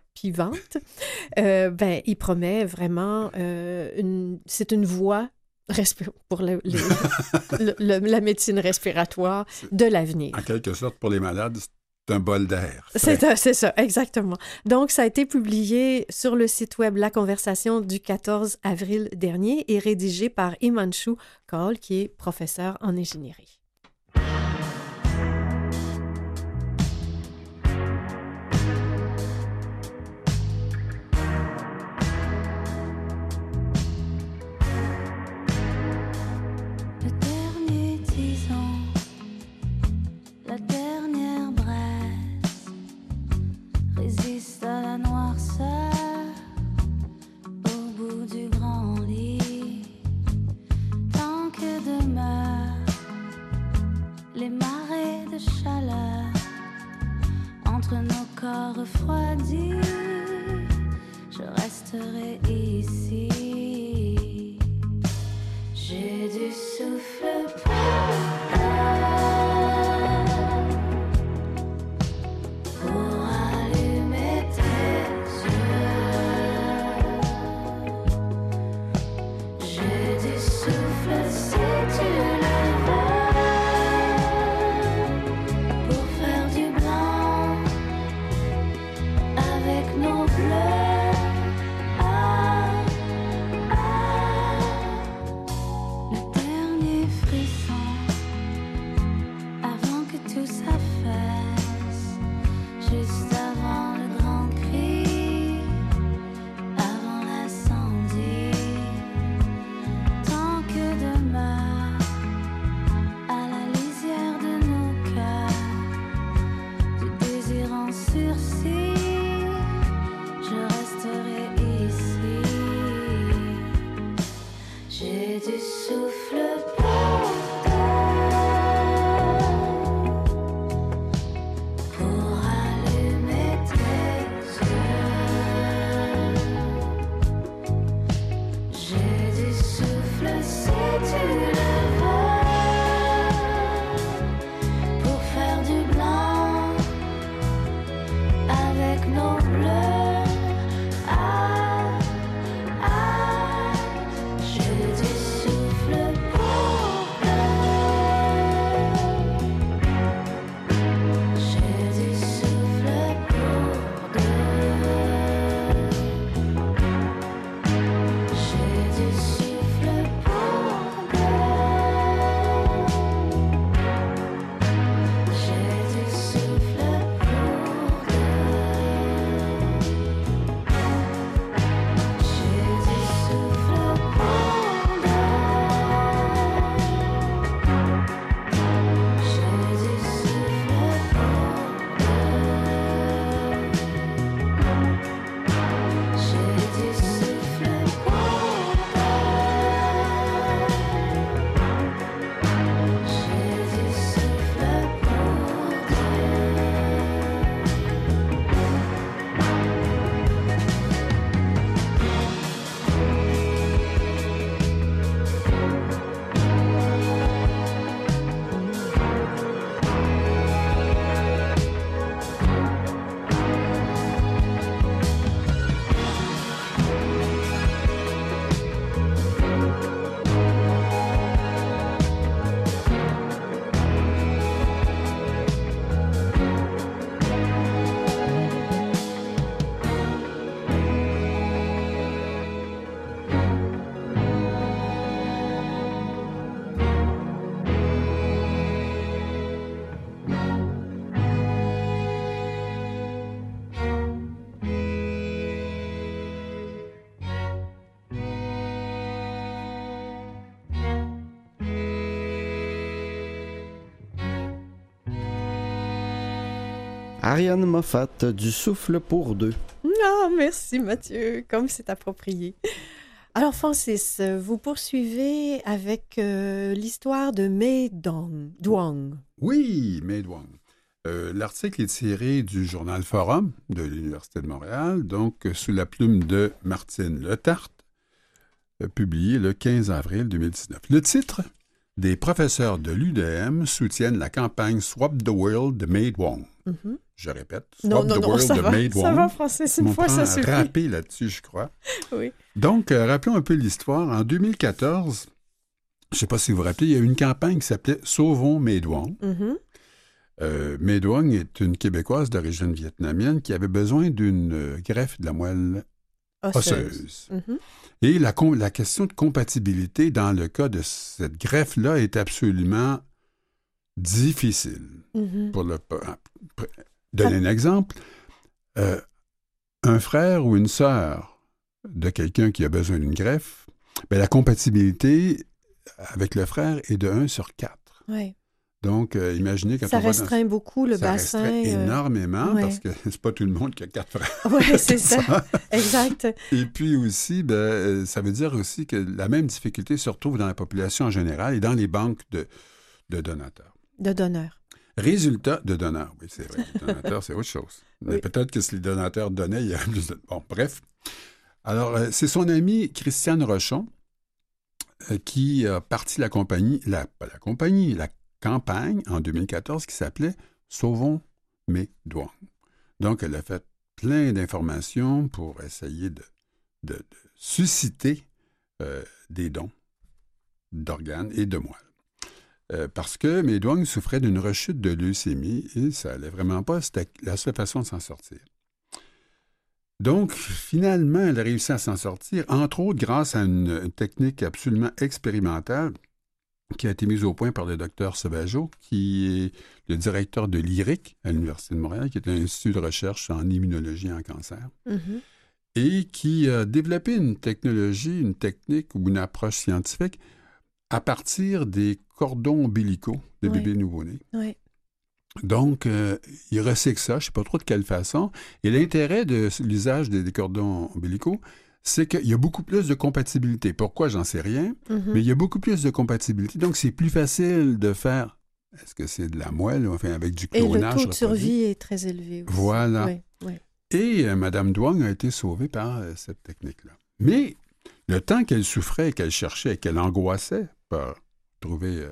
euh, ben, il promet vraiment, euh, une, c'est une voie pour le, les, le, le, la médecine respiratoire de l'avenir. En quelque sorte, pour les malades, c'est un bol d'air. C'est, un, c'est ça, exactement. Donc, ça a été publié sur le site web La Conversation du quatorze avril dernier et rédigé par Imanchu Kaol, qui est professeur en ingénierie. Tant que demeure Ariane Moffatt, du souffle pour deux. Non, merci Mathieu, comme c'est approprié. Alors Francis, vous poursuivez avec euh, l'histoire de Mai Duong. Oui, Mai Duong. Euh, l'article est tiré du journal Forum de l'Université de Montréal, donc euh, sous la plume de Martine Letarte, euh, publié le quinze avril deux mille dix-neuf. Le titre, « Des professeurs de l'U D M soutiennent la campagne Swap the World de Mai Duong. Mm-hmm. » Je répète, Swap non, non, the non, World de va, Mai Duong. Ça va, Francis, une Mon fois, ça suffit. On va rapper là-dessus, je crois. Oui. Donc, euh, rappelons un peu l'histoire. En deux mille quatorze, je ne sais pas si vous vous rappelez, il y a eu une campagne qui s'appelait « Sauvons Mai Duong mm-hmm. ». Euh, Mai Duong est une Québécoise d'origine vietnamienne qui avait besoin d'une greffe de la moelle osseuse. osseuse. Mm-hmm. Et la, la question de compatibilité dans le cas de cette greffe-là est absolument difficile. Mm-hmm. Pour le, donner un exemple, euh, un frère ou une sœur de quelqu'un qui a besoin d'une greffe, ben la compatibilité avec le frère est de un sur quatre. Oui. Donc, euh, imaginez... Quand ça on restreint va dans... beaucoup le ça bassin. Ça restreint euh... énormément, ouais. Parce que c'est pas tout le monde qui a quatre frères. Oui, c'est ça. ça. Exact. Et puis aussi, ben, ça veut dire aussi que la même difficulté se retrouve dans la population en général et dans les banques de, de donateurs. De donneurs. Résultat de donneurs, oui, c'est vrai. Les donateurs, c'est autre chose. Mais oui. Peut-être que si les donateurs donnaient, il y aurait plus de... Bon, bref. Alors, euh, c'est son amie Christiane Rochon euh, qui a parti la compagnie... La, pas la compagnie, la campagne en deux mille quatorze qui s'appelait « Sauvons Mai Duong ». Donc, elle a fait plein d'informations pour essayer de, de, de susciter euh, des dons d'organes et de moelle. Euh, parce que Mai Duong souffrait d'une rechute de leucémie et ça n'allait vraiment pas. C'était la seule façon de s'en sortir. Donc, finalement, elle a réussi à s'en sortir, entre autres grâce à une, une technique absolument expérimentale qui a été mise au point par le docteur Sauvageau, qui est le directeur de l'I R I C à l'Université de Montréal, qui est un institut de recherche en immunologie et en cancer, mm-hmm. et qui a développé une technologie, une technique ou une approche scientifique à partir des cordons ombilicaux des oui. bébés nouveau-nés. Oui. Donc, euh, il recycle ça, je ne sais pas trop de quelle façon. Et l'intérêt de l'usage des, des cordons ombilicaux, c'est qu'il y a beaucoup plus de compatibilité. Pourquoi? J'en sais rien, mm-hmm. mais il y a beaucoup plus de compatibilité. Donc, c'est plus facile de faire... Est-ce que c'est de la moelle? Enfin, avec du clonage. Et le taux de survie est très élevé aussi. Voilà. Oui, oui. Et euh, Mme Duong a été sauvée par euh, cette technique-là. Mais le temps qu'elle souffrait, qu'elle cherchait, qu'elle angoissait pour trouver euh,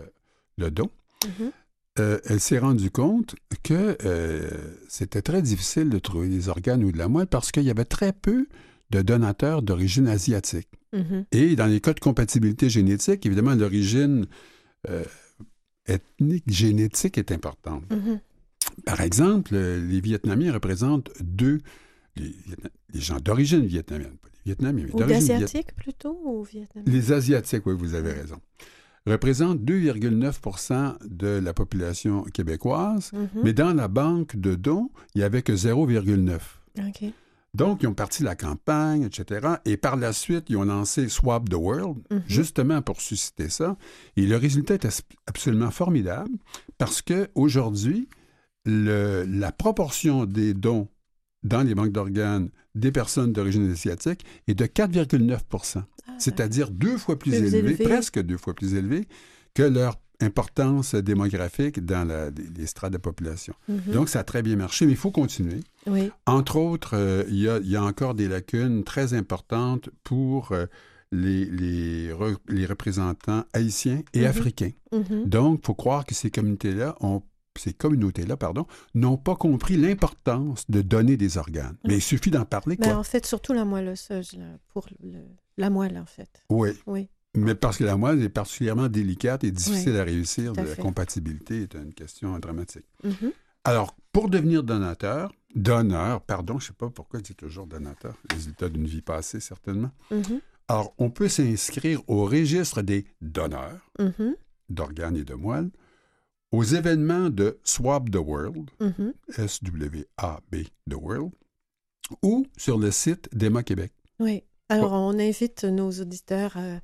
le don, mm-hmm. euh, elle s'est rendue compte que euh, c'était très difficile de trouver des organes ou de la moelle parce qu'il y avait très peu... de donateurs d'origine asiatique. Mm-hmm. Et dans les cas de compatibilité génétique, évidemment, l'origine euh, ethnique, génétique est importante. Mm-hmm. Par exemple, les Vietnamiens représentent deux... Les, les gens d'origine vietnamienne, pas les Vietnamiens, mais ou d'origine... Ou asiatiques Viet... plutôt, ou vietnamiens? Les Asiatiques, oui, vous avez raison. Représentent deux virgule neuf pour cent de la population québécoise, mm-hmm. mais dans la banque de dons, il n'y avait que zéro virgule neuf pour cent. OK. Donc, ils ont parti la campagne, et cetera. Et par la suite, ils ont lancé Swap the World, mm-hmm. justement pour susciter ça. Et le résultat est absolument formidable parce qu'aujourd'hui, la proportion des dons dans les banques d'organes des personnes d'origine asiatique est de quatre virgule neuf pour cent. Ah, c'est-à-dire ouais. deux fois plus, plus élevé, élevé, presque deux fois plus élevé que leur importance démographique dans la, les, les strates de population. Mm-hmm. Donc, ça a très bien marché, mais il faut continuer. Oui. Entre autres, euh, il y a, il y a encore des lacunes très importantes pour euh, les, les, re, les représentants haïtiens et mm-hmm. africains. Mm-hmm. Donc, il faut croire que ces communautés-là ont, ces communautés-là, pardon, n'ont pas compris l'importance de donner des organes. Mm-hmm. Mais il suffit d'en parler. Mais quoi. En fait, surtout la moelle osseuse, là, pour le, la moelle, en fait. Oui. Oui. Mais parce que la moelle est particulièrement délicate et difficile oui, à réussir. À la compatibilité est une question dramatique. Mm-hmm. Alors, pour devenir donateur, donneur, pardon, je ne sais pas pourquoi je dis toujours donateur, résultat d'une vie passée, certainement. Mm-hmm. Alors, on peut s'inscrire au registre des donneurs mm-hmm. d'organes et de moelle, aux événements de Swap the World, mm-hmm. S W A B the World, ou sur le site d'E M A Québec. Oui. Alors, on invite nos auditeurs... Euh...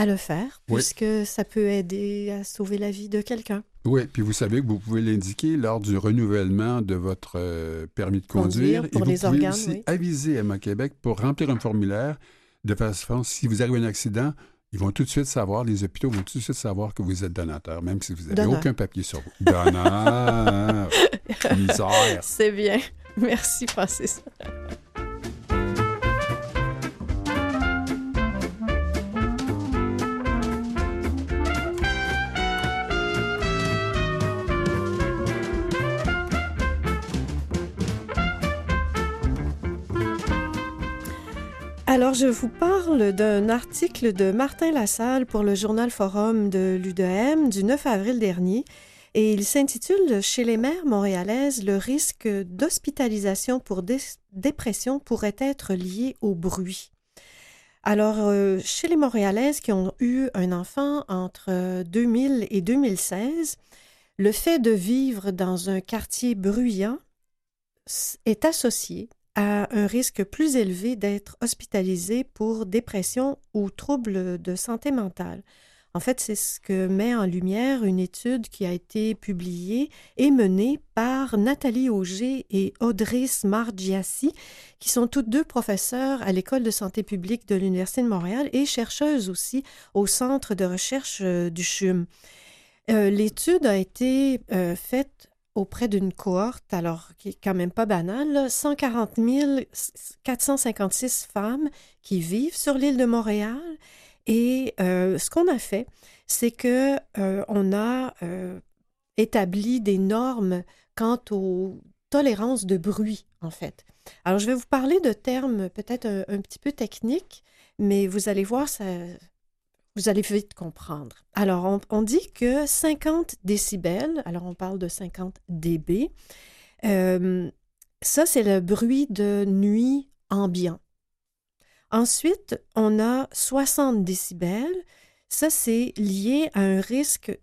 à le faire, oui. puisque ça peut aider à sauver la vie de quelqu'un. Oui, puis vous savez que vous pouvez l'indiquer lors du renouvellement de votre euh, permis de conduire. conduire pour et vous les pouvez organes, aussi oui. aviser Aima Québec pour remplir un formulaire de façon, si vous avez un accident, ils vont tout de suite savoir, les hôpitaux vont tout de suite savoir que vous êtes donateur, même si vous n'avez aucun papier sur vous. Donneur! Misère! C'est bien. Merci, Francis. Alors, je vous parle d'un article de Martin Lassalle pour le journal Forum de l'U D M du neuf avril dernier et il s'intitule « Chez les mères montréalaises, le risque d'hospitalisation pour dé- dépression pourrait être lié au bruit ». Alors, euh, chez les Montréalaises qui ont eu un enfant entre deux mille et deux mille seize, le fait de vivre dans un quartier bruyant est associé à un risque plus élevé d'être hospitalisé pour dépression ou troubles de santé mentale. En fait, c'est ce que met en lumière une étude qui a été publiée et menée par Nathalie Auger et Audrey Smargiassi, qui sont toutes deux professeures à l'École de santé publique de l'Université de Montréal et chercheuses aussi au Centre de recherche du C H U M. Euh, l'étude a été euh, faite auprès d'une cohorte, alors qui est quand même pas banale, là, cent quarante mille quatre cent cinquante-six femmes qui vivent sur l'île de Montréal. Et euh, ce qu'on a fait, c'est que euh, on a euh, établi des normes quant aux tolérances de bruit, en fait. Alors, je vais vous parler de termes peut-être un, un petit peu techniques, mais vous allez voir, ça, vous allez vite comprendre. Alors, on, on dit que cinquante décibels, alors on parle de cinquante décibels, euh, ça, c'est le bruit de nuit ambiant. Ensuite, on a soixante décibels, ça, c'est lié à un risque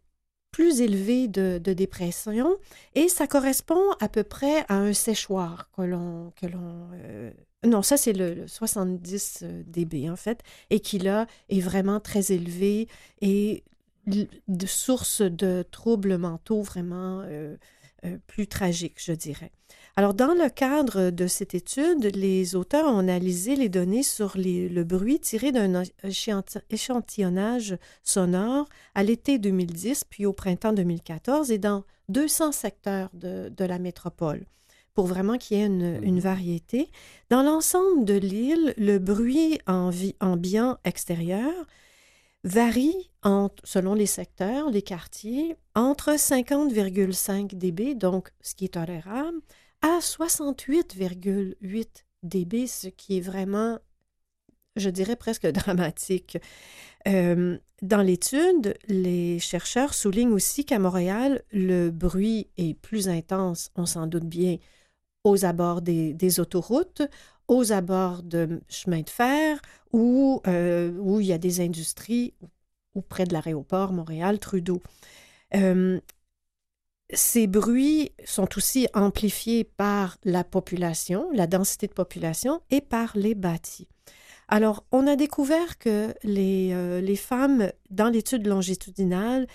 plus élevé de, de dépression et ça correspond à peu près à un séchoir que l'on... Que l'on euh, non, ça, c'est le, le soixante-dix décibels, en fait, et qui, là, est vraiment très élevé et de source de troubles mentaux vraiment euh, euh, plus tragiques, je dirais. Alors, dans le cadre de cette étude, les auteurs ont analysé les données sur les, le bruit tiré d'un échantillonnage sonore à l'été deux mille dix, puis au printemps deux mille quatorze, et dans deux cents secteurs de, de la métropole, pour vraiment qu'il y ait une, une variété. Dans l'ensemble de l'île, le bruit ambiant extérieur varie entre, selon les secteurs, les quartiers, entre cinquante virgule cinq décibels, donc ce qui est tolérable, à soixante-huit virgule huit décibels, ce qui est vraiment, je dirais, presque dramatique. Euh, dans l'étude, les chercheurs soulignent aussi qu'à Montréal, le bruit est plus intense, on s'en doute bien, aux abords des, des autoroutes, aux abords de chemins de fer, où, euh, où il y a des industries, ou près de l'aéroport Montréal-Trudeau. Euh, ces bruits sont aussi amplifiés par la population, la densité de population, et par les bâtis. Alors, on a découvert que les, euh, les femmes, dans l'étude longitudinale,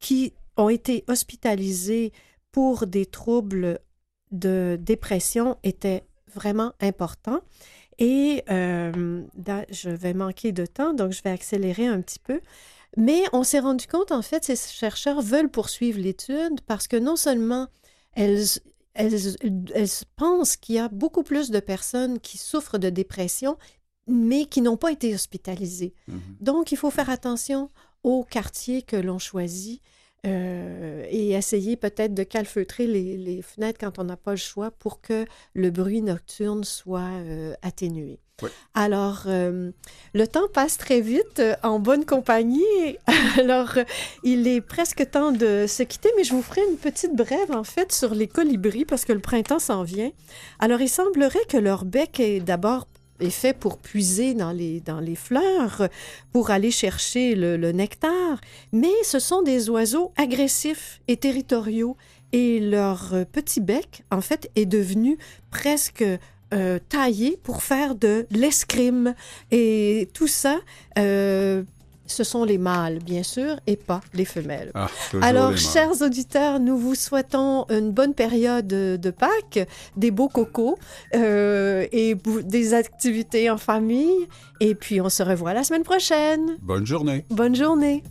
qui ont été hospitalisées pour des troubles de dépression étaient vraiment importants. Et euh, là, je vais manquer de temps, donc je vais accélérer un petit peu. Mais on s'est rendu compte, en fait, ces chercheurs veulent poursuivre l'étude parce que non seulement elles, elles, elles pensent qu'il y a beaucoup plus de personnes qui souffrent de dépression, mais qui n'ont pas été hospitalisées. Mmh. Donc, il faut faire attention aux quartiers que l'on choisit euh, et essayer peut-être de calfeutrer les, les fenêtres quand on n'a pas le choix pour que le bruit nocturne soit euh, atténué. Oui. Alors, euh, le temps passe très vite euh, en bonne compagnie. Alors, euh, il est presque temps de se quitter, mais je vous ferai une petite brève, en fait, sur les colibris, parce que le printemps s'en vient. Alors, il semblerait que leur bec est d'abord est fait pour puiser dans les, dans les fleurs, pour aller chercher le, le nectar, mais ce sont des oiseaux agressifs et territoriaux, et leur petit bec, en fait, est devenu presque... Euh, taillé pour faire de l'escrime. Et tout ça euh, ce sont les mâles, bien sûr, et pas les femelles. Ah, Alors, les chers auditeurs, nous vous souhaitons une bonne période de, de Pâques, des beaux cocos euh, et des activités en famille. Et puis, on se revoit la semaine prochaine. Bonne journée. Bonne journée.